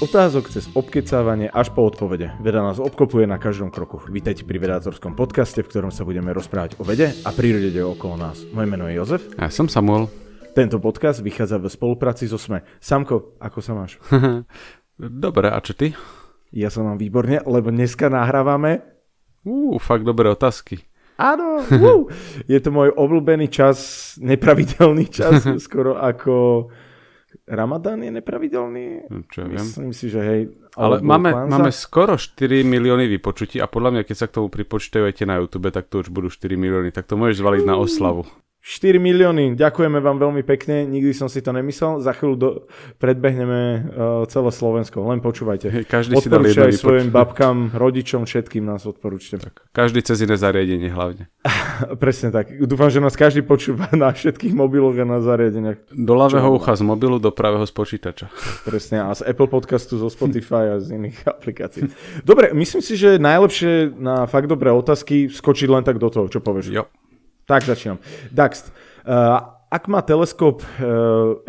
otázok cez obkecávanie až po odpovede. Veda nás obklopuje na každom kroku. Vítajte pri Vedátorskom podcaste, v ktorom sa budeme rozprávať o vede a prírode okolo nás. Moje meno je Jozef. A ja som Samuel. Tento podcast vychádza v spolupráci so SME. Samko, ako sa máš? Dobre, a čo ty? Ja sa mám výborne, lebo dneska nahrávame... Fakt dobré otázky. Áno, Je to môj obľúbený čas, nepravidelný čas, skoro ako... Ramadán je nepravidelný? Čo ja viem. Myslím si, že hej. Ale máme skoro 4 milióny vypočutí a podľa mňa, keď sa k tomu pripočítujete na YouTube, tak to už budú 4 milióny. Tak to môžeš zvaliť na oslavu. 4 milióny, ďakujeme vám veľmi pekne, nikdy som si to nemyslel, za chvíľu predbehneme celé Slovensko, len počúvajte. Každý si dal jedno výpočuť. Odporúčaj svojim babkám, rodičom, všetkým nás odporúčte. Tak, každý cez iné zariadenie hlavne. Presne tak, dúfam, že nás každý počúva na všetkých mobiloch a na zariadeniach. Do ľavého ucha z mobilu, do pravého z počítača. Presne, a z Apple podcastu, zo Spotify a z iných aplikácií. Dobre, myslím si, že najlepšie na fakt dobré otázky skočiť len tak do toho, čo povieš. Jo. Tak začínam. Daxt, ak má teleskop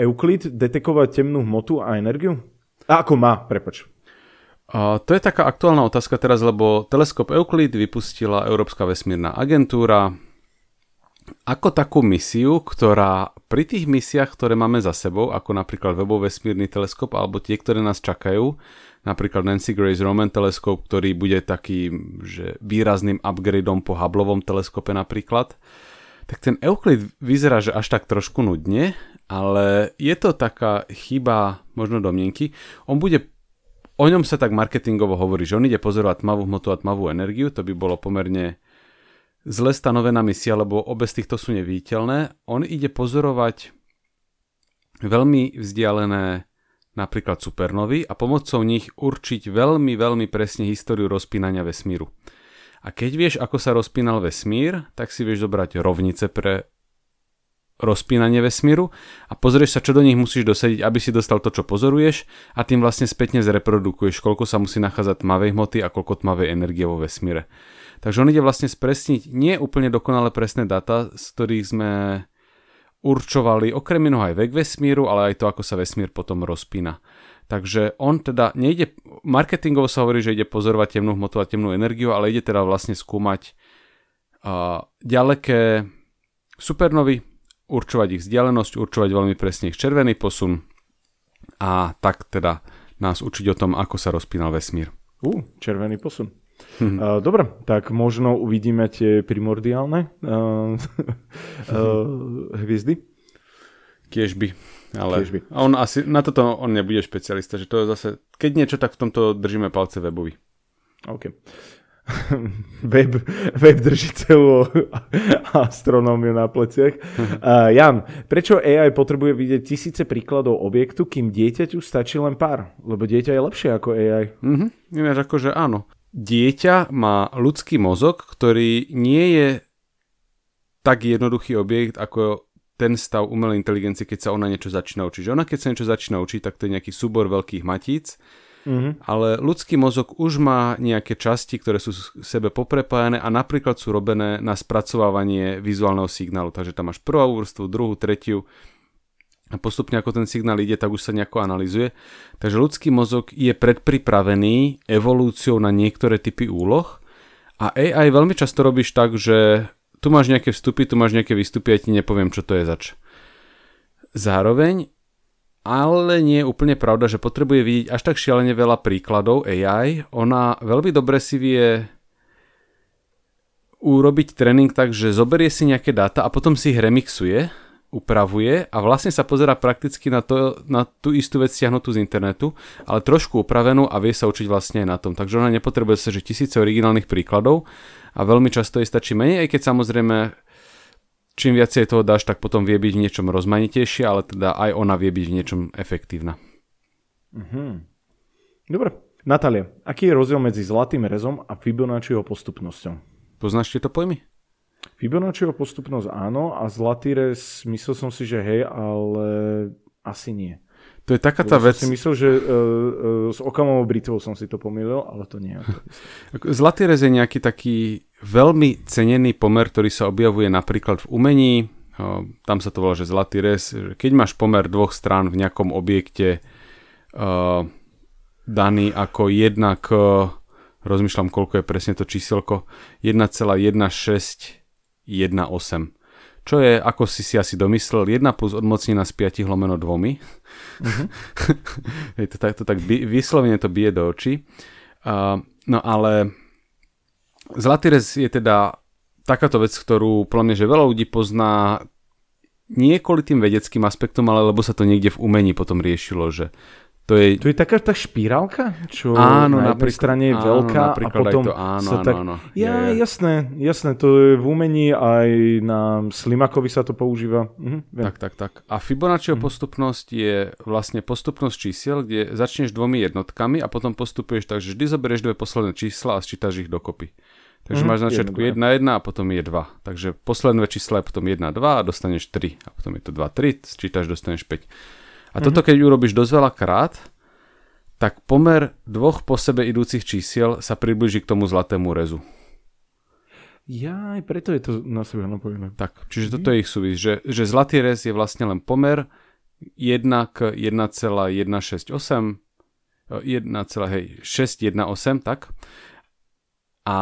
Euclid detekovať temnú hmotu a energiu? A ako má, prepač. To je taká aktuálna otázka teraz, lebo teleskop Euclid vypustila Európska vesmírna agentúra ako takú misiu, ktorá pri tých misiách, ktoré máme za sebou, ako napríklad Webbov vesmírny teleskop, alebo tie, ktoré nás čakajú, napríklad Nancy Grace Roman teleskop, ktorý bude takým že výrazným upgradeom po Hubbleovom teleskope napríklad, tak ten Euclid vyzerá, že až tak trošku nudne, ale je to taká chyba možno domnienky. O ňom sa tak marketingovo hovorí, že on ide pozorovať tmavú hmotu a tmavú energiu, to by bolo pomerne zle stanovená misia, lebo obe z týchto sú neviditeľné. On ide pozorovať veľmi vzdialené napríklad supernovy a pomocou nich určiť veľmi, veľmi presne históriu rozpínania vesmíru. A keď vieš, ako sa rozpínal vesmír, tak si vieš zobrať rovnice pre rozpínanie vesmíru a pozrieš sa, čo do nich musíš dosediť, aby si dostal to, čo pozoruješ a tým vlastne spätne zreprodukuješ, koľko sa musí nachádzať tmavej hmoty a koľko tmavej energie vo vesmíre. Takže on ide vlastne spresniť nie úplne dokonale presné dáta, z ktorých sme určovali okrem iného aj vek vesmíru, ale aj to, ako sa vesmír potom rozpína. Takže on teda nejde, marketingovo sa hovorí, že ide pozorovať temnú hmotu a temnú energiu, ale ide teda vlastne skúmať ďaleké supernovy, určovať ich vzdialenosť, určovať veľmi presne ich červený posun a tak teda nás učiť o tom, ako sa rozpínal vesmír. Červený posun. Dobre, tak možno uvidíme tie primordiálne hviezdy. Kiežby. Ale on asi, na toto on nebude špecialista, že to je zase, keď niečo, tak v tomto držíme palce Webbovi. OK. Webb drží celú astronómiu na pleciach. Jan, prečo AI potrebuje vidieť tisíce príkladov objektu, kým dieťaťu stačí len pár? Lebo dieťa je lepšie ako AI. Ináč akože áno. Dieťa má ľudský mozog, ktorý nie je tak jednoduchý objekt ako ten stav umelej inteligencie, keď sa ona niečo začína učiť. Ona keď sa niečo začína učiť, tak to je nejaký súbor veľkých matíc, ale ľudský mozog už má nejaké časti, ktoré sú sebe poprepájané a napríklad sú robené na spracovávanie vizuálneho signálu. Takže tam máš prvú vrstvu, druhú, tretiu a postupne ako ten signál ide, tak už sa nejako analyzuje. Takže ľudský mozog je predpripravený evolúciou na niektoré typy úloh a AI veľmi často robíš tak, že tu máš nejaké vstupy, tu máš nejaké výstupy, ja ti nepoviem, čo to je zač. Zároveň, ale nie je úplne pravda, že potrebuje vidieť až tak šialene veľa príkladov AI. Ona veľmi dobre si vie urobiť tréning tak, že zoberie si nejaké dáta a potom si ich remixuje, upravuje a vlastne sa pozerá prakticky na tú istú vec stiahnutú z internetu, ale trošku upravenú a vie sa učiť vlastne na tom. Takže ona nepotrebuje sa, že tisíce originálnych príkladov, a veľmi často jej stačí menej, aj keď samozrejme čím viacej toho dáš, tak potom vie byť v niečom rozmanitejšie, ale teda aj ona vie byť v niečom efektívna. Dobre. Natália, aký je rozdiel medzi zlatým rezom a Fibonacciho postupnosťou? Poznáš tieto pojmy? Fibonacciho postupnosť áno a zlatý rez myslel som si, že hej, ale asi nie. To je taká tá vec... Som si myslel, že s Okamovou britvou som si to pomýlil, ale to nie. Zlatý rez je nejaký taký veľmi cenený pomer, ktorý sa objavuje napríklad v umení. Tam sa to volá, že zlatý rez. Keď máš pomer dvoch strán v nejakom objekte daný ako jednak, rozmýšľam, koľko je presne to číselko, 1,1618. Čo je, ako si asi domyslel, 1 plus odmocnená z 5 lomeno 2. Uh-huh. Vyslovene to bije do očí. No ale zlatý rez je teda takáto vec, ktorú podľa mňa, že veľa ľudí pozná nie kvôli tým vedeckým aspektom, ale lebo sa to niekde v umení potom riešilo, že to je taká tá špirálka, čo áno, na jednej strane je veľká a potom sa tak... Jasné, to je v umení, aj na Slimakovi sa to používa. Tak. A Fibonacciho postupnosť je vlastne postupnosť čísiel, kde začneš 2 jednotkami a potom postupuješ tak, že vždy zoberieš 2 posledné čísla a sčítaš ich dokopy. Takže máš na začiatku 1,1 a potom je 2. Takže posledné čísla je potom 1,2 a dostaneš 3. A potom je to 2,3, sčítaš, dostaneš 5. A toto keď urobíš dosť veľa krát, tak pomer 2 po sebe idúcich čísiel sa priblíži k tomu zlatému rezu. Ja aj preto je to na sebe napojené. Tak, čiže toto je ich súvis, že zlatý rez je vlastne len pomer 1 k 1,168, 1,618, tak? A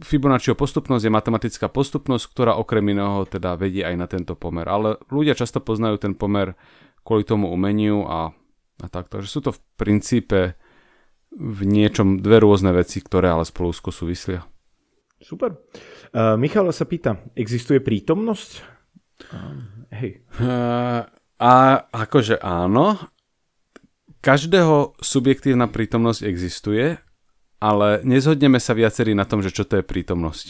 Fibonacciho postupnosť je matematická postupnosť, ktorá okrem iného teda vedie aj na tento pomer. Ale ľudia často poznajú ten pomer kvôli tomu umeniu a tak. Takže sú to v princípe v niečom dve rôzne veci, ktoré ale spolu úzko súvislia. Super. Michala sa pýta, existuje prítomnosť? Hej. A akože áno. Každého subjektívna prítomnosť existuje, ale nezhodneme sa viacerí na tom, že čo to je prítomnosť.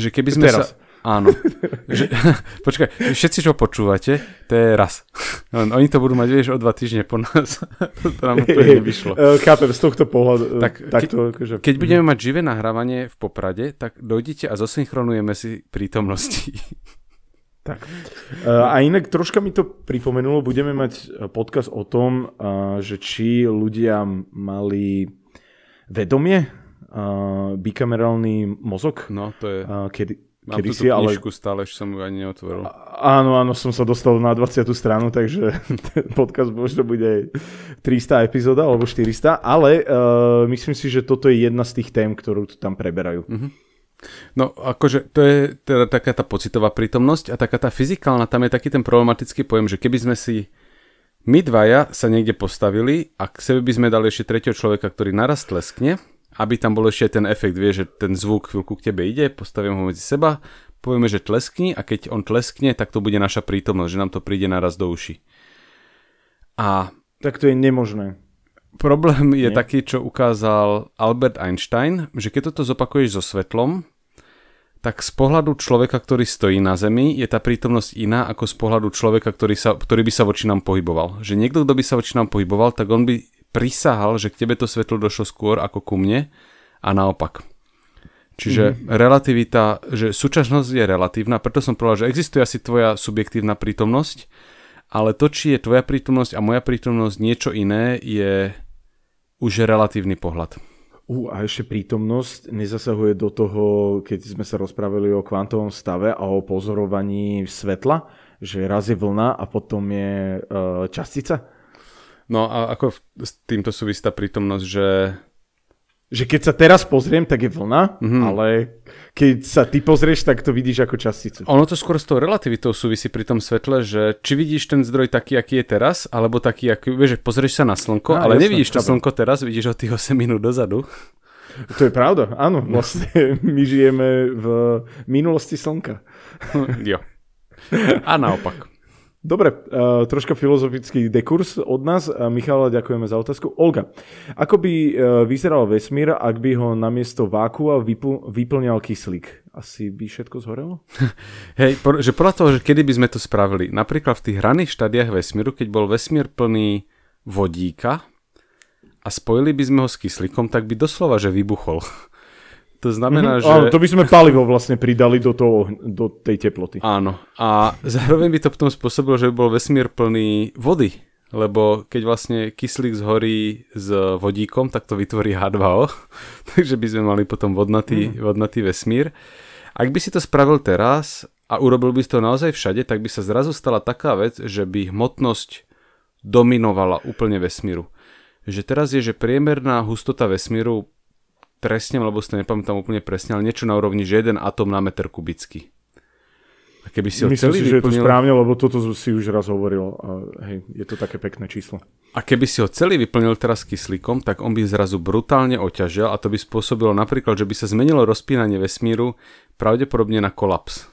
Že keby sme teraz. Áno. Počkaj, všetci, čo počúvate, to je raz. Oni to budú mať, vieš, o 2 týždne po nás. To nám úplne nevyšlo. Chápem, z tohto pohľadu. Keď budeme mať živé nahrávanie v Poprade, tak dojdite a zosynchronujeme si prítomnosti. Tak. A inak troška mi to pripomenulo, budeme mať podcast o tom, že či ľudia mali vedomie, bikamerálny mozog. No, to je... Mám túto knižku, ale... stále, ešte som ju ani neotvoril. Áno, som sa dostal na 20. stranu, takže ten podcast možno bude 300 epizóda, alebo 400, ale myslím si, že toto je jedna z tých tém, ktorú tu tam preberajú. Mm-hmm. No, akože, to je teda taká tá pocitová prítomnosť a taká tá fyzikálna, tam je taký ten problematický pojem, že keby sme si my dvaja sa niekde postavili a k sebe by sme dali ešte tretieho človeka, ktorý naraz tleskne, aby tam bol ešte ten efekt, vieš, že ten zvuk chvíľku k tebe ide, postavím ho medzi seba, povieme, že tleskni a keď on tleskne, tak to bude naša prítomnosť, že nám to príde naraz do uši. A tak to je nemožné. Problém je taký, čo ukázal Albert Einstein, že keď toto zopakuješ so svetlom, tak z pohľadu človeka, ktorý stojí na zemi, je tá prítomnosť iná ako z pohľadu človeka, ktorý by sa voči nám pohyboval. Že niekto, kto by sa voči nám pohyboval, tak on by prisahal, že k tebe to svetlo došlo skôr ako ku mne a naopak. Čiže relativita, že súčasnosť je relatívna, preto som povedal, že existuje asi tvoja subjektívna prítomnosť, ale to, či je tvoja prítomnosť a moja prítomnosť niečo iné, je už relatívny pohľad. A ešte prítomnosť nezasahuje do toho, keď sme sa rozprávali o kvantovom stave a o pozorovaní svetla, že raz je vlna a potom je častica. No a ako s týmto súvisí tá prítomnosť, že... Že keď sa teraz pozriem, tak je vlna, ale keď sa ty pozrieš, tak to vidíš ako časticu. Ono to skôr s tou relativitou súvisí pri tom svetle, že či vidíš ten zdroj taký, aký je teraz, alebo taký, aký... Vieš, že pozrieš sa na slnko, ale jasné, nevidíš to slnko teraz, vidíš ho tých 8 minút dozadu. To je pravda, áno. Vlastne my žijeme v minulosti slnka. Jo. A naopak. Dobre, troška filozofický dekurs od nás. Michala, ďakujeme za otázku. Olga, ako by vyzeral vesmír, ak by ho namiesto vákua vyplňal kyslík? Asi by všetko zhorelo? Hej, že podľa toho, že kedy by sme to spravili. Napríklad v tých raných štádiách vesmíru, keď bol vesmír plný vodíka a spojili by sme ho s kyslíkom, tak by doslova, že vybuchol. To znamená, že... Áno, to by sme palivo vlastne pridali do tej teploty. Áno. A zároveň by to potom spôsobilo, že by bol vesmír plný vody. Lebo keď vlastne kyslík zhorí s vodíkom, tak to vytvorí H2O. Takže by sme mali potom vodnatý vesmír. Ak by si to spravil teraz a urobil by si to naozaj všade, tak by sa zrazu stala taká vec, že by hmotnosť dominovala úplne vesmíru. že teraz je, že priemerná hustota vesmíru, trestnem, lebo si to nepamätám úplne presne, ale niečo na úrovni, že jeden atóm na meter kubický. A keby si ho celý vyplnil... Myslím si, že je to správne, lebo toto si už raz hovoril. A hej, je to také pekné číslo. A keby si ho celý vyplnil teraz kyslíkom, tak on by zrazu brutálne oťažil a to by spôsobilo napríklad, že by sa zmenilo rozpínanie vesmíru pravdepodobne na kolaps.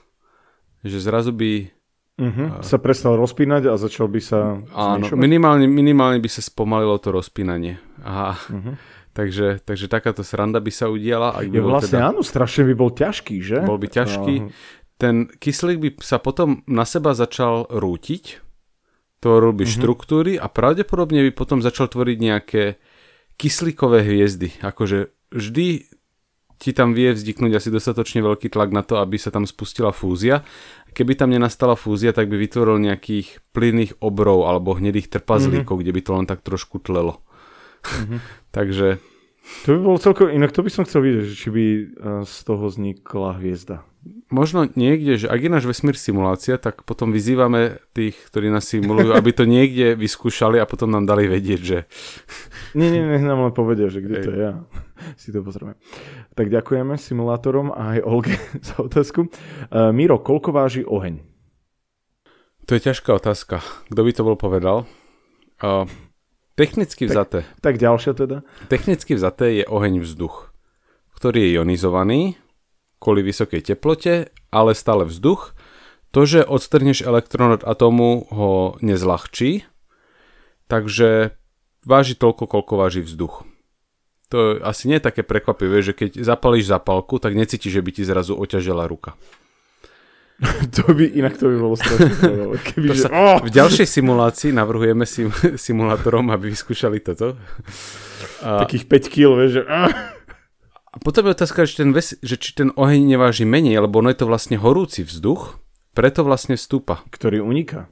Že zrazu by... sa prestal rozpínať a začal by sa... Áno, minimálne by sa spomalilo to rozpínanie. Aha. Uh-huh. Takže takáto sranda by sa udiala. Ak by vlastne teda... áno, strašne by bol ťažký, že? Bol by ťažký. Ten kyslík by sa potom na seba začal rútiť, tvoril by štruktúry a pravdepodobne by potom začal tvoriť nejaké kyslíkové hviezdy. Akože vždy... ti tam vie vzniknúť asi dostatočne veľký tlak na to, aby sa tam spustila fúzia. Keby tam nenastala fúzia, tak by vytvoril nejakých plynných obrov alebo hnedých trpazlíkov, kde by to len tak trošku tlelo. Takže... To by bolo celkom... Inak to by som chcel vidieť, či by z toho vznikla hviezda. Možno niekde, že ak je náš vesmír simulácia, tak potom vyzývame tých, ktorí nás simulujú, aby to niekde vyskúšali a potom nám dali vedieť, že... Nie, nech nám len povedia, že kde to je. Ja si to pozrieme. Tak ďakujeme simulátorom a aj Olge za otázku. Miro, koľko váži oheň? To je ťažká otázka. Kto by to bol povedal? Technicky vzaté. Tak ďalšia teda. Technicky vzaté je oheň vzduch, ktorý je ionizovaný kvôli vysokej teplote, ale stále vzduch. To, že odstrhneš elektrón od atómu, ho nezľahčí, takže váži toľko, koľko váži vzduch. To asi nie je také prekvapivé, že keď zapalíš zapálku, tak necítiš, že by ti zrazu oťažela ruka. Inak to by bolo strašné. V ďalšej simulácii navrhujeme simulátorom, aby vyskúšali toto. Takých 5 kg, vieš, že... A potom je otázka, že či ten oheň neváži menej, lebo ono je to vlastne horúci vzduch, preto vlastne vstúpa. Ktorý uniká.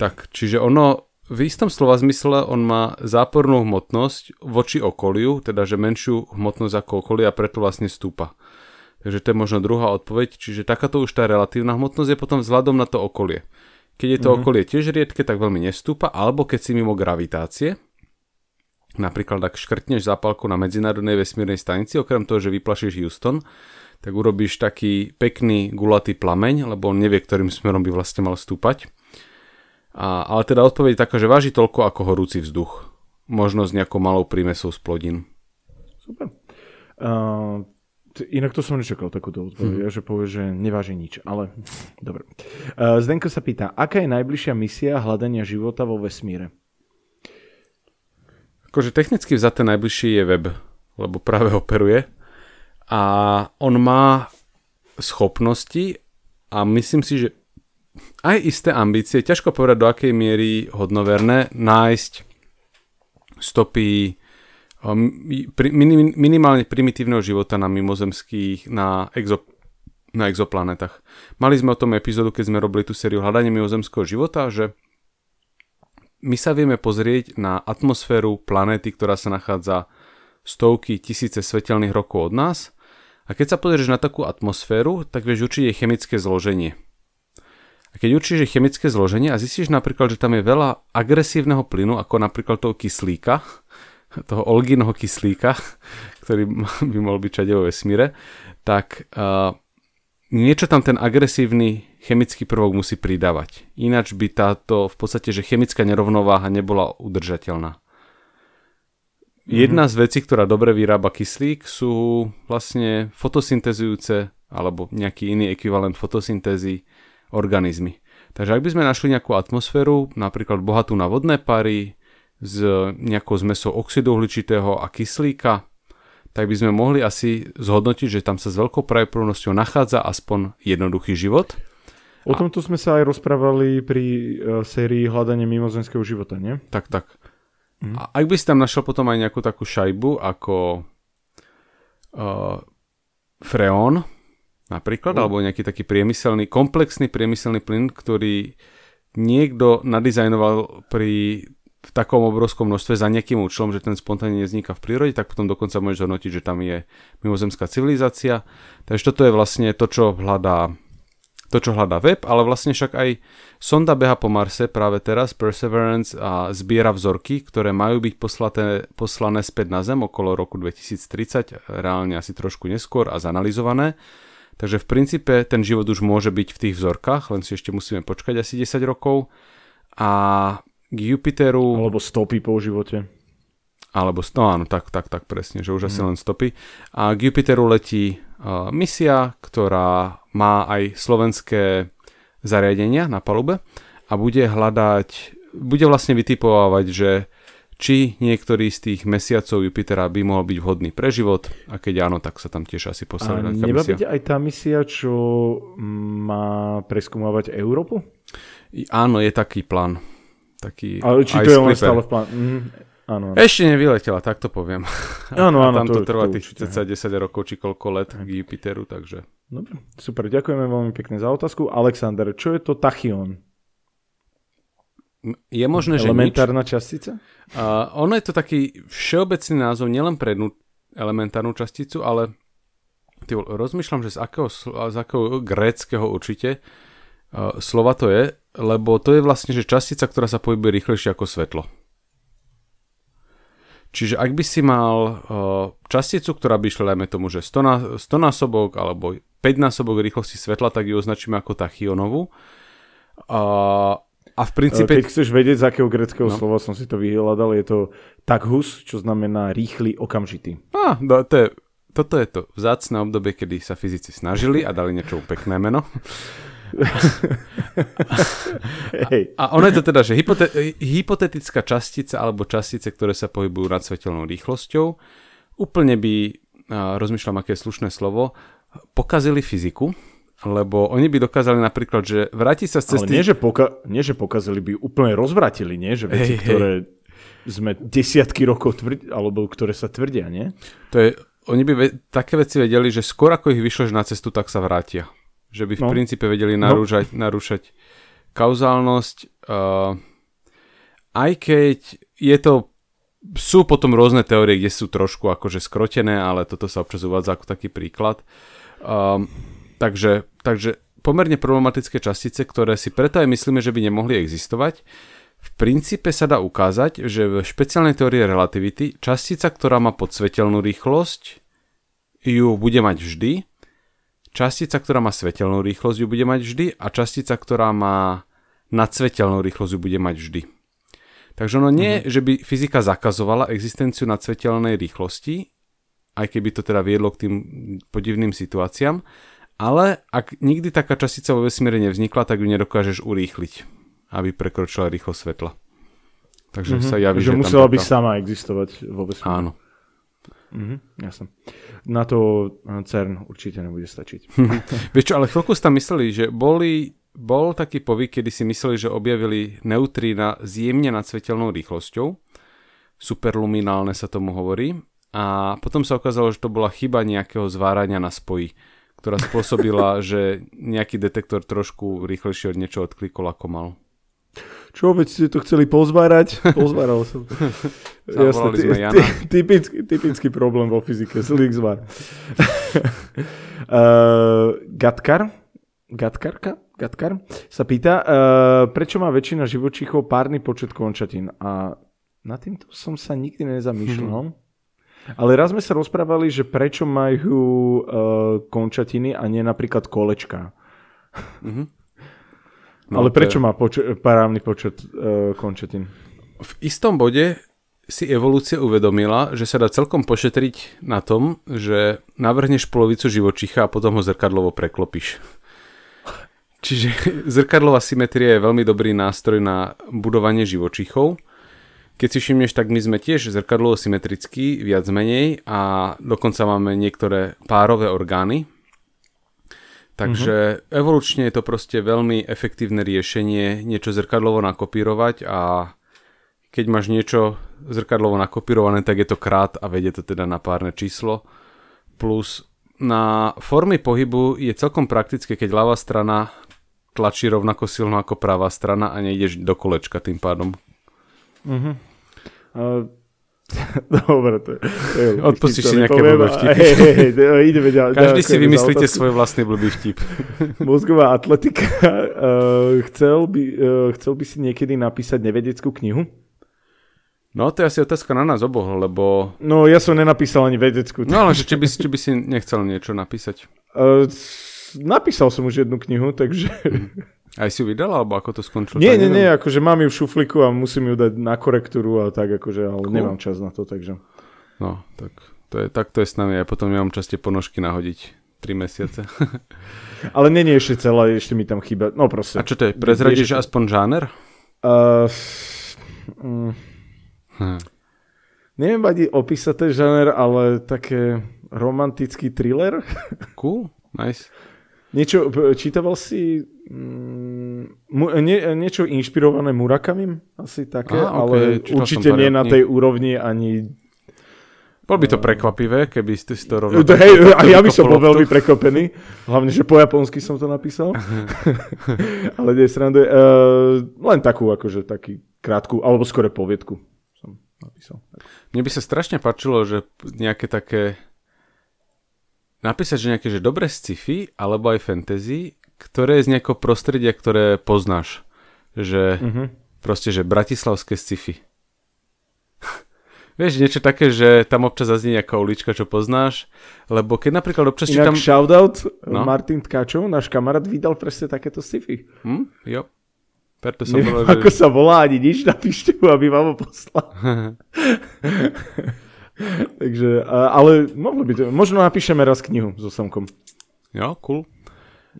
Tak, čiže ono... V istom slova zmysle on má zápornú hmotnosť voči okoliu, teda že menšiu hmotnosť ako okolie a preto vlastne stúpa. Takže to je možno druhá odpoveď, čiže takáto už tá relatívna hmotnosť je potom vzhľadom na to okolie. Keď je to okolie tiež riedke, tak veľmi nestúpa, alebo keď si mimo gravitácie, napríklad ak škrtneš zápalku na medzinárodnej vesmírnej stanici, okrem toho, že vyplašíš Houston, tak urobíš taký pekný gulatý plameň, lebo on nevie, ktorým smerom by vlastne mal stúpať. Ale teda odpoveď je taká, že váži toľko ako horúci vzduch. Možno s nejakou malou prímesou z plodín. Super. Inak to som nečakal takúto odpoveď, že povie, že neváži nič, ale dobre. Zdenko sa pýta, aká je najbližšia misia hľadania života vo vesmíre? Akože technicky vzaté najbližší je Webb, lebo práve operuje. A on má schopnosti a myslím si, že aj isté ambície, ťažko povedať do akej miery hodnoverné, nájsť stopy minimálne primitívneho života na mimozemských, na exoplanetách. Mali sme o tom epizódu, keď sme robili tú sériu hľadanie mimozemského života, že my sa vieme pozrieť na atmosféru planéty, ktorá sa nachádza stovky, tisíce svetelných rokov od nás a keď sa pozrieš na takú atmosféru, tak vieš určite jej chemické zloženie. A keď určíš chemické zloženie a zistíš napríklad, že tam je veľa agresívneho plynu, ako napríklad toho kyslíka, toho olgínho kyslíka, ktorý by mohol byť všade vo vesmíre, tak niečo tam ten agresívny chemický prvok musí pridávať. Ináč by táto v podstate, že chemická nerovnováha nebola udržateľná. Jedna z vecí, ktorá dobre vyrába kyslík, sú vlastne fotosyntezujúce alebo nejaký iný ekvivalent fotosyntézy organizmy. Takže ak by sme našli nejakú atmosféru, napríklad bohatú na vodné pary, s nejakou zmesou oxidu uhličitého a kyslíka, tak by sme mohli asi zhodnotiť, že tam sa s veľkou pravdepodobnosťou nachádza aspoň jednoduchý život. O tomto sme sa aj rozprávali pri sérii hľadanie mimozemského života, nie? Tak. A ak by si tam našiel potom aj nejakú takú šajbu ako freón, napríklad, alebo nejaký taký komplexný priemyselný plyn, ktorý niekto nadizajnoval v takom obrovskom množstve za nejakým účelom, že ten spontánne nevzniká v prírode, tak potom dokonca môžeš zhodnotiť, že tam je mimozemská civilizácia. Takže toto je vlastne to, čo hľadá to, čo hľadá Webb, ale vlastne však aj sonda beha po Marse práve teraz, Perseverance, a zbiera vzorky, ktoré majú byť poslané späť na Zem okolo roku 2030, reálne asi trošku neskôr, a zanalizované. Takže v princípe ten život už môže byť v tých vzorkách, len si ešte musíme počkať asi 10 rokov. A k Jupiteru... Alebo stopy po živote. Alebo, no áno, tak presne, že už asi len stopy. A k Jupiteru letí misia, ktorá má aj slovenské zariadenia na palube a bude vlastne vytipovávať, že či niektorý z tých mesiacov Jupitera by mohol byť vhodný pre život, a keď áno, tak sa tam tiež asi posiela taká misia. A nebavíte aj tá misia, čo má preskúmavať Európu? Áno, je taký plán. Taký, ale či to je len stále plán? Áno. Ešte nevyletela, tak to poviem. Áno, tam to trvá tých 10 rokov, či koľko let k Jupiteru, takže... Dobre, super, ďakujeme veľmi pekne za otázku. Alexander, čo je to tachyon? Je možné, že elementárna nič. Častica? Ono je to taký všeobecný názov, nielen pre elementárnu časticu, ale rozmýšľam, že z akého gréckeho určite slova to je, lebo to je vlastne, že častica, ktorá sa pohybuje rýchlejšie ako svetlo. Čiže ak by si mal časticu, ktorá by išla, dajme tomu, že 100-násobok alebo 5-násobok rýchlosti svetla, tak ju označíme ako tachyonovú. A v princípe... Keď chceš vedieť, z akého gréckeho slova som si to vyhľadal, je to takhus, čo znamená rýchly, okamžitý. Toto je to vzácne obdobie, kedy sa fyzici snažili a dali niečo pekné meno. A ono je to teda, že hypotetická častica alebo častice, ktoré sa pohybujú nad svetelnou rýchlosťou, úplne by, rozmýšľam, aké je slušné slovo, pokazili fyziku, lebo oni by dokázali napríklad, že vrátiť sa z cesty... Ale nie, že pokazili, by úplne rozvratili, nie? Že veci, ktoré sme desiatky rokov alebo ktoré sa tvrdia, nie? Oni by také veci vedeli, že skôr ako ich vyšleš na cestu, tak sa vrátia. Že by v princípe vedeli narúšať kauzálnosť. Aj keď sú potom rôzne teórie, kde sú trošku akože skrotené, ale toto sa občas uvádza ako taký príklad. Takže pomerne problematické častice, ktoré si preto aj myslíme, že by nemohli existovať. V princípe sa dá ukázať, že v špeciálnej teórii relativity častica, ktorá má podsvetelnú rýchlosť, ju bude mať vždy. Častica, ktorá má svetelnú rýchlosť, ju bude mať vždy, a častica, ktorá má nadsvetelnú rýchlosť, ju bude mať vždy. Takže ono nie, že by fyzika zakazovala existenciu nadsvetelnej rýchlosti, aj keby to teda viedlo k tým podivným situáciám, ale ak nikdy taká častica vo vesmíre nevznikla, tak ju nedokážeš urýchliť, aby prekročila rýchlosť svetla. Takže sa javí, že musela by sama existovať vo vesmíre. Áno. Jasne. Na to CERN určite nebude stačiť. Vieš čo, ale chvíľku si tam mysleli, že bol taký povyk, kedy si mysleli, že objavili neutrína s jemne nadsvetelnou rýchlosťou. Superluminálne sa tomu hovorí. A potom sa ukázalo, že to bola chyba nejakého zvárania na spoji, ktorá spôsobila, že nejaký detektor trošku rýchlejšie od niečo odklikol, ako mal. Čo, veď ste to chceli pozvárať? Pozváral som. Jasne, sme Jana. Typický problém vo fyzike. Zlík zvár. Gadkar sa pýta, prečo má väčšina živočíchov párny počet končatín? A nad týmto som sa nikdy nezamýšľal. Ale raz sme sa rozprávali, že prečo majú končatiny a nie napríklad kolečka. No, ale prečo má parávny počet končatín? V istom bode si evolúcia uvedomila, že sa dá celkom pošetriť na tom, že navrhneš polovicu živočícha a potom ho zrkadlovo preklopíš. Čiže zrkadlová symetria je veľmi dobrý nástroj na budovanie živočíchov. Keď si všimneš, tak my sme tiež zrkadlovo symetrickí, viac menej, a dokonca máme niektoré párové orgány. Takže evolučne je to proste veľmi efektívne riešenie niečo zrkadlovo nakopírovať, a keď máš niečo zrkadlovo nakopírované, tak je to krát a vedie to teda na párne číslo. Plus na formy pohybu je celkom praktické, keď ľavá strana tlačí rovnako silno ako pravá strana a nejdeš do kolečka tým pádom. Dobre, to je odpustíš si nejaké blbé vtipy. Ideme ďalej. Každý si vymyslíte svoj vlastný blbý vtip. Mozgová atletika. Chcel by si niekedy napísať nevedeckú knihu? No to je asi otázka na nás oboch, lebo... No ja som nenapísal ani vedeckú. No ale či by si nechcel niečo napísať? Napísal som už jednu knihu, takže... Aj si ju vydala, alebo ako to skončilo? Nie, akože mám ju v šufliku a musím ju dať na korektúru a tak, akože, ale nemám čas na to, takže... No, tak to je s nami, aj potom nemám čas tie ponožky nahodiť 3 mesiace. Ale nie ešte celé, ešte mi tam chýba, no proste. A čo to je, prezradíš aspoň žáner? Neviem ani opísať ten žáner, ale také romantický thriller. Cool, nice. Niečo, čítaval si niečo inšpirované Murakamim? Asi také, ale určite nie na tej úrovni ani... Bol by to prekvapivé, keby ste si to rovnali. A ja by som bol veľmi prekvapený. Hlavne, že po japonsky som to napísal. Ale nie sranduje. Len takú, akože taký krátku, alebo skôr poviedku som napísal. Mne by sa strašne páčilo, že nejaké také... Napísať, že nejaké že dobré sci-fi, alebo aj fantasy, ktoré je z nejakého prostredia, ktoré poznáš. Že proste, že bratislavské sci-fi. Vieš, niečo také, že tam občas zaznie nejaká ulička, čo poznáš. Lebo keď napríklad občas... Inak čítam... shoutout Martin Tkáčov, náš kamarát, vydal presne takéto sci-fi. Jo. Preto som bol, že... Ako sa volá ani nič, napíšte mu, aby vám ho poslal. Takže, ale mohlo by to, možno napíšeme raz knihu so Samkom. Jo, cool.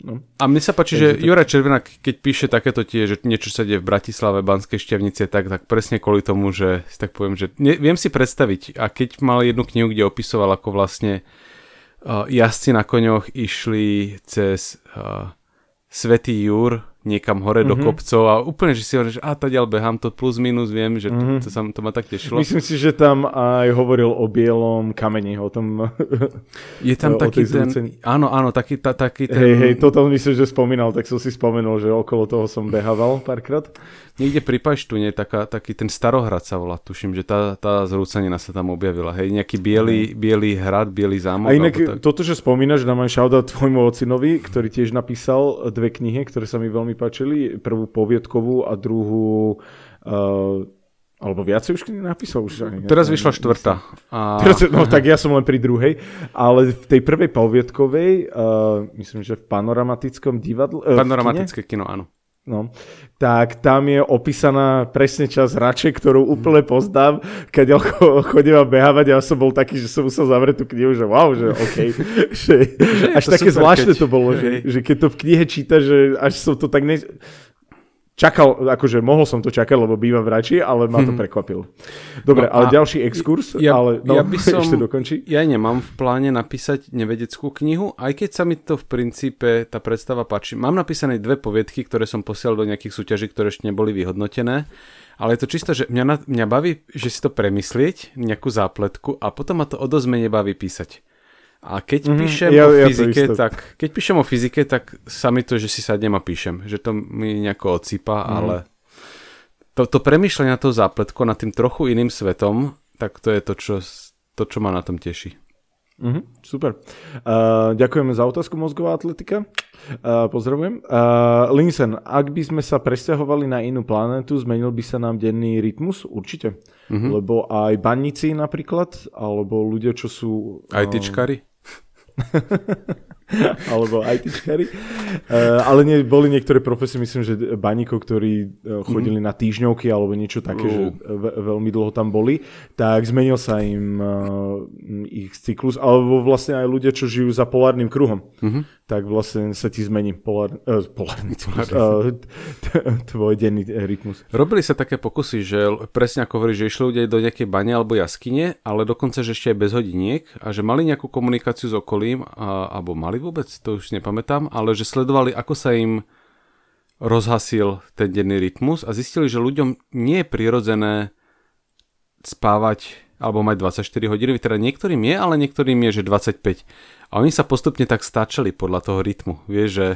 No. A mne sa páči, že Jura Červenák, keď píše takéto tie, že niečo sa deje v Bratislave, Banskej Štiavnici, tak presne kvôli tomu, že si tak poviem, že viem si predstaviť. A keď mal jednu knihu, kde opisoval, ako vlastne jazdci na koňoch išli cez Svätý Jur niekam hore do kopcov a úplne, že si hovorím, že tadiaľ behám to plus minus, viem, že to ma tak tešilo. Myslím si, že tam aj hovoril o bielom kameni, o tom... Je tam taký ten... Áno, taký ten... Hej, to tam myslím, že spomínal, tak som si spomenul, že okolo toho som behával párkrát. Niekde pri Paštúne, taký ten Starohrad sa volá, tuším, že tá zrúcanina sa tam objavila, hej, nejaký bielý hrad, bielý zámok. A inak toto, že spomínaš, dám aj shoutout tvojmu ocinovi, ktorý tiež napísal dve knihy, ktoré sa mi veľmi páčili, prvú poviedkovú a druhú, alebo viacej už knihy napísal. Teraz vyšla štvrtá. Tak ja som len pri druhej, ale v tej prvej poviedkovej, myslím, že v Panoramatickom divadle... Panoramatické kino, áno. No, tak tam je opísaná presne časť hrače, ktorú úplne poznám, keď chodím a behávať a ja som bol taký, že som musel zavrieť tú knihu, že wow, že okej. Okay. Až také zvláštne to bolo, že keď to v knihe čítaš, že až som to tak čakal, akože mohol som to čakať, lebo bývam v Rači, ale ma to prekvapilo. Dobre, ale ďalší exkurs, ešte dokončí. Ja nemám v pláne napísať nevedeckú knihu, aj keď sa mi to v princípe tá predstava páči. Mám napísané dve poviedky, ktoré som posielal do nejakých súťaží, ktoré ešte neboli vyhodnotené, ale je to čisto, že mňa baví, že si to premyslieť, nejakú zápletku a potom ma to o dosť menej baví písať. A keď píšem o fyzike, tak sa mi to, že si sadnem a píšem. Že to mi nejako odsýpa, ale to premýšľanie na to zápletko, nad tým trochu iným svetom, tak to je to, čo ma na tom teší. Super. Ďakujeme za otázku, mozgová atletika. Pozdravujem. Linsen, ak by sme sa presťahovali na inú planetu, zmenil by sa nám denný rytmus? Určite. Lebo aj banníci napríklad, alebo ľudia, čo sú... Aj tyčkári? Alebo ITčkári. Ale boli niektoré profesie, myslím, že baníkov, ktorí chodili na týždňovky alebo niečo také, že veľmi dlho tam boli, tak zmenil sa im ich cyklus, alebo vlastne aj ľudia, čo žijú za polárnym kruhom, tak vlastne sa ti zmení polárny cyklus, tvoj denný rytmus. Robili sa také pokusy, že presne ako hovorí, že išli ľudia do nejakej bane alebo jaskyne, ale dokonca, že ešte aj bez hodiniek a že mali nejakú komunikáciu s okolím alebo mali vôbec, to už nepamätám, ale že sledovali, ako sa im rozhasil ten denný rytmus a zistili, že ľuďom nie je prirodzené spávať alebo mať 24 hodiny, teda niektorým je, ale niektorým je, že 25. A oni sa postupne tak stáčali podľa toho rytmu, vieš, že...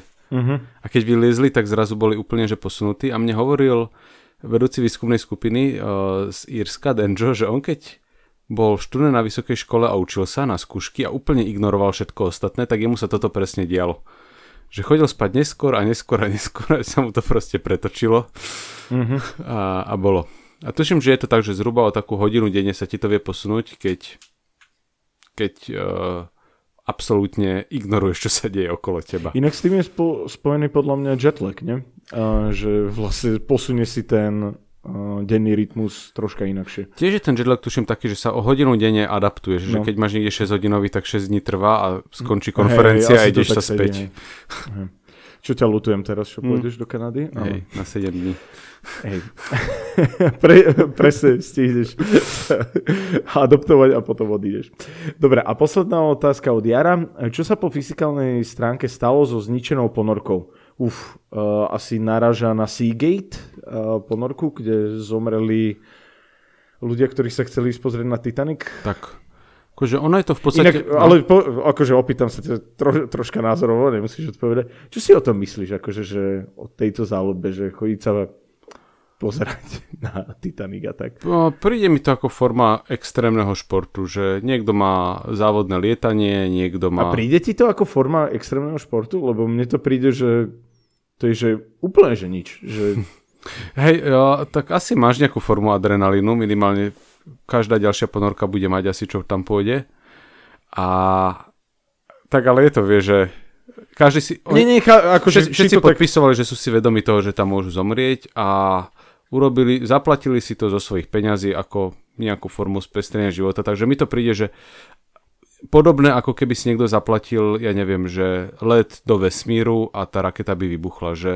A keď vyliezli, tak zrazu boli úplne, že posunutí a mne hovoril vedúci výskumnej skupiny z Írska, Denjo, že on keď bol študent na vysokej škole a učil sa na skúšky a úplne ignoroval všetko ostatné, tak jemu sa toto presne dialo. Že chodil spať neskôr, až sa mu to proste pretočilo a bolo. A tuším, že je to tak, že zhruba o takú hodinu denne sa ti to vie posunúť, keď absolútne ignoruješ, čo sa deje okolo teba. Inak s tým je spojený podľa mňa jetlag, ne? Že vlastne posunie si ten denný rytmus troška inakšie. Tiež je ten jetlag, tuším, taký, že sa o hodinu denne adaptuješ, že keď máš niekde 6 hodinový, tak 6 dní trvá a skončí konferencia a ideš sa späť. Čo ťa lutujem teraz, čo pôjdeš do Kanady? Hej, na 7 dní. Hej. Presne stihneš adoptovať a potom odídeš. Dobre, a posledná otázka od Jara. Čo sa po fyzikálnej stránke stalo so zničenou ponorkou? Asi naráža na Seagate ponorku, kde zomreli ľudia, ktorí sa chceli ísť pozrieť na Titanic. Tak. Akože ono je to v podstate... Inak, ale akože opýtam sa troška názorovo, nemusíš odpovedať. Čo si o tom myslíš, akože, že o tejto záľube, že chodiť sa pozerať na Titanic a tak? No, príde mi to ako forma extrémneho športu, že niekto má závodné lietanie, niekto má... A príde ti to ako forma extrémneho športu? Lebo mne to príde, že to je že úplne že nič. Že... Hej, tak asi máš nejakú formu adrenalínu, minimálne... Každá ďalšia ponorka bude mať asi, čo tam pôjde. A tak ale je to, vie, že každý si... Všetci podpisovali, že sú si vedomi toho, že tam môžu zomrieť a zaplatili si to zo svojich peňazí ako nejakú formu spestrenia života. Takže mi to príde, že podobné ako keby si niekto zaplatil, ja neviem, že let do vesmíru a tá raketa by vybuchla. Že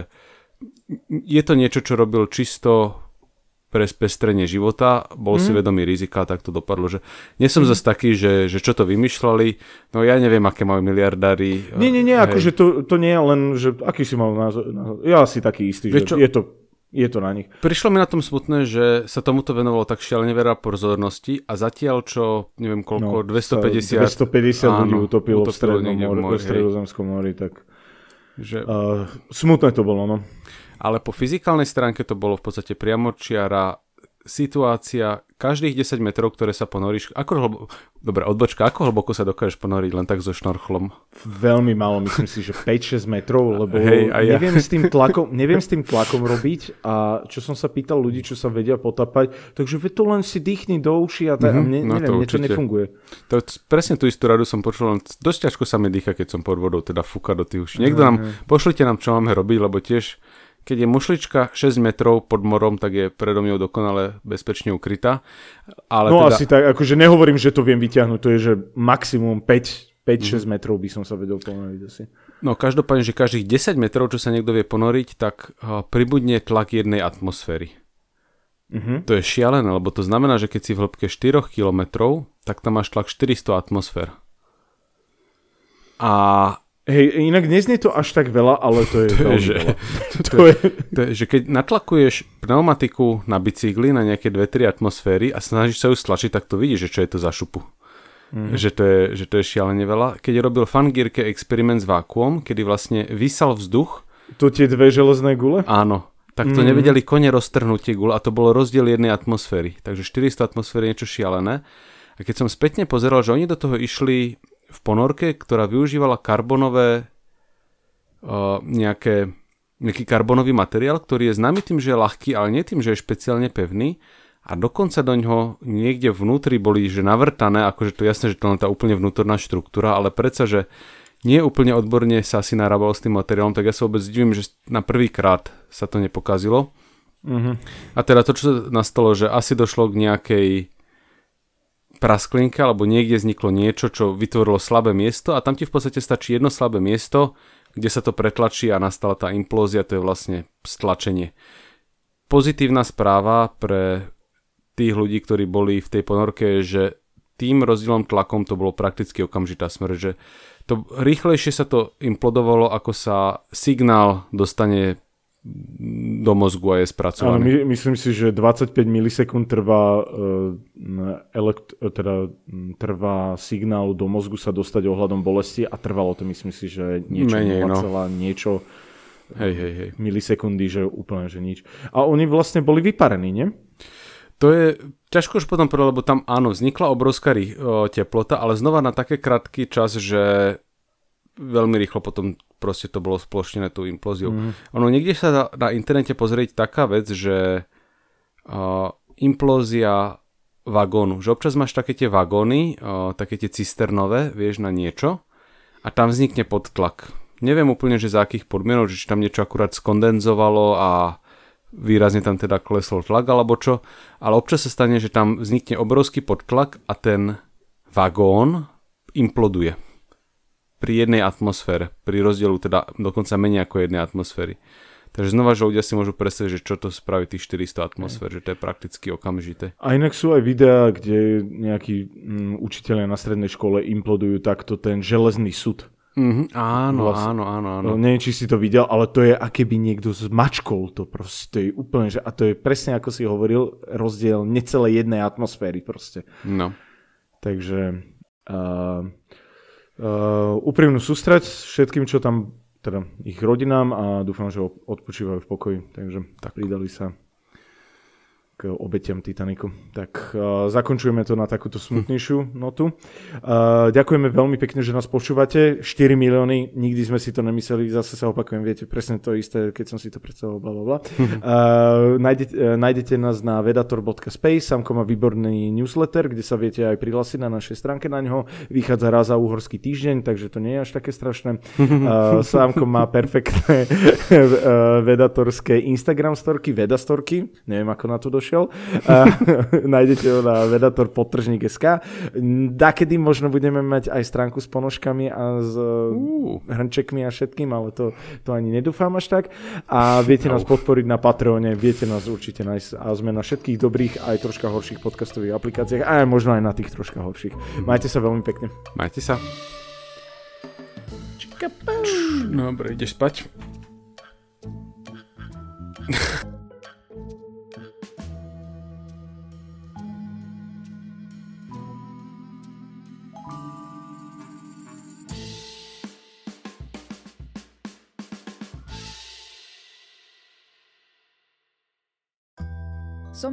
je to niečo, čo robil čisto... pre spestrenie života, bol si vedomý rizika, tak to dopadlo, že nie som zase taký, že čo to vymýšľali, no ja neviem, aké majú miliardári. Nie, akože to nie je len, že aký si mal názor, ja si taký istý, že je to na nich. Prišlo mi na tom smutné, že sa tomuto venovalo tak šialene veľa pozornosti a zatiaľ, čo neviem koľko, 250 ľudí utopilo v Stredozemskom mori, tak smutné to bolo, no. Ale po fyzikálnej stránke to bolo v podstate priamočiara situácia každých 10 metrov, ktoré sa ponoríš. Dobre, odbočka, ako hlboko sa dokážeš ponoriť len tak so šnorchlom? Veľmi málo, myslím si, že 5-6 metrov, lebo neviem s tým tlakom robiť. A čo som sa pýtal ľudí, čo sa vedia potapať, takže to len si dýchni do uši a neviem, to nefunguje. To, presne tú istú radu som počul, len dosť ťažko sa mi dýcha, keď som pod vodou, teda fúka do tých uši. Pošlite nám, čo máme robiť, lebo tiež... Keď je mušlička 6 metrov pod morom, tak je predo mňou dokonale bezpečne ukrytá. Ale asi tak, akože nehovorím, že to viem vyťahnuť, to je, že maximum 5-6 metrov by som sa vedel ponoriť asi. No každopádne, že každých 10 metrov, čo sa niekto vie ponoriť, tak pribudne tlak jednej atmosféry. To je šialené, lebo to znamená, že keď si v hĺbke 4 kilometrov, tak tam máš tlak 400 atmosfér. A... Hej, inak neznie to až tak veľa, ale to je veľmi veľa. To je, že keď natlakuješ pneumatiku na bicykli na nejaké 2-3 atmosféry a snažíš sa ju stlačiť, tak to vidíš, že čo je to za šupu. Že to je šialene veľa. Keď robil Van Guercke experiment s vákuom, kedy vlastne vysal vzduch. To tie dve železné gule? Áno. Tak to nevedeli kone roztrhnúť tie gule a to bolo rozdiel jednej atmosféry. Takže 400 atmosféry je niečo šialené. A keď som spätne pozeral, že oni do toho išli... v ponorke, ktorá využívala karbonové nejaký karbonový materiál, ktorý je známy tým, že je ľahký, ale nie tým, že je špeciálne pevný a dokonca do ňoho niekde vnútri boli že navrtané, akože to je jasné, že to len tá úplne vnútorná štruktúra, ale predsa, že nie úplne odborne sa asi narábalo s tým materiálom, tak ja sa vôbec divím, že na prvýkrát sa to nepokazilo. A teda to, čo nastalo, že asi došlo k nejakej prasklinka, alebo niekde vzniklo niečo, čo vytvorilo slabé miesto a tam ti v podstate stačí jedno slabé miesto, kde sa to pretlačí a nastala tá implózia, to je vlastne stlačenie. Pozitívna správa pre tých ľudí, ktorí boli v tej ponorke, je, že tým rozdielom tlakom to bolo prakticky okamžitá smrť, že to rýchlejšie sa to implodovalo, ako sa signál dostane do mozgu a je spracovaný. Ale myslím si, že 25 milisekúnd trvá signál do mozgu sa dostať ohľadom bolesti a trvalo to, myslím si, že niečo milisekundy, že úplne že nič. A oni vlastne boli vyparení, nie? To je ťažko už potom povedať, lebo tam áno, vznikla obrovská teplota, ale znova na také krátky čas, že veľmi rýchlo potom proste to bolo splošnené tou implóziou. Ono niekde sa dá na internete pozrieť taká vec, že implózia vagónu, že občas máš také tie vagóny, také tie cisternové, vieš, na niečo a tam vznikne podtlak. Neviem úplne, že za akých podmienok, že či tam niečo akurát skondenzovalo a výrazne tam teda klesol tlak alebo čo, ale občas sa stane, že tam vznikne obrovský podtlak a ten vagón imploduje pri jednej atmosfére, pri rozdielu teda dokonca menej ako jednej atmosféry. Takže znova, že ľudia si môžu predstaviť, že čo to spraví tých 400 atmosfér, že to je prakticky okamžité. A inak sú aj videá, kde nejakí učitelia na strednej škole implodujú takto ten železný sud. Áno. Neviem, či si to videl, ale to je akéby niekto s mačkou, to proste je úplne, že, a to je presne ako si hovoril, rozdiel necelej jednej atmosféry proste. No. Takže úprimnú sústrať všetkým, čo tam teda ich rodinám a dúfam, že odpočívajú v pokoji, takže tak. Pridali sa k obetiam Titanicu. Tak zakončujeme to na takúto smutnejšiu notu. Ďakujeme veľmi pekne, že nás počúvate. 4 milióny, nikdy sme si to nemysleli, zase sa opakujem, viete, presne to isté, keď som si to predstavoval, blablabla. Nájdete nás na vedator.space, Samko má výborný newsletter, kde sa viete aj prihlásiť na našej stránke na ňoho. Vychádza raz za uhorský týždeň, takže to nie je až také strašné. Samko má perfektné vedatorské Instagram storky, vedastorky, neviem ako na to došiel. Nájdete ho na vedator.sk. Dakedy možno budeme mať aj stránku s ponožkami a s hrnčekmi a všetkým, ale to ani nedúfam až tak. A viete nás podporiť na Patreone, viete nás určite nájsť a sme na všetkých dobrých aj troška horších podcastových aplikáciách a aj možno aj na tých troška horších. Majte sa veľmi pekne. Majte sa. Dobre, ideš spať. Som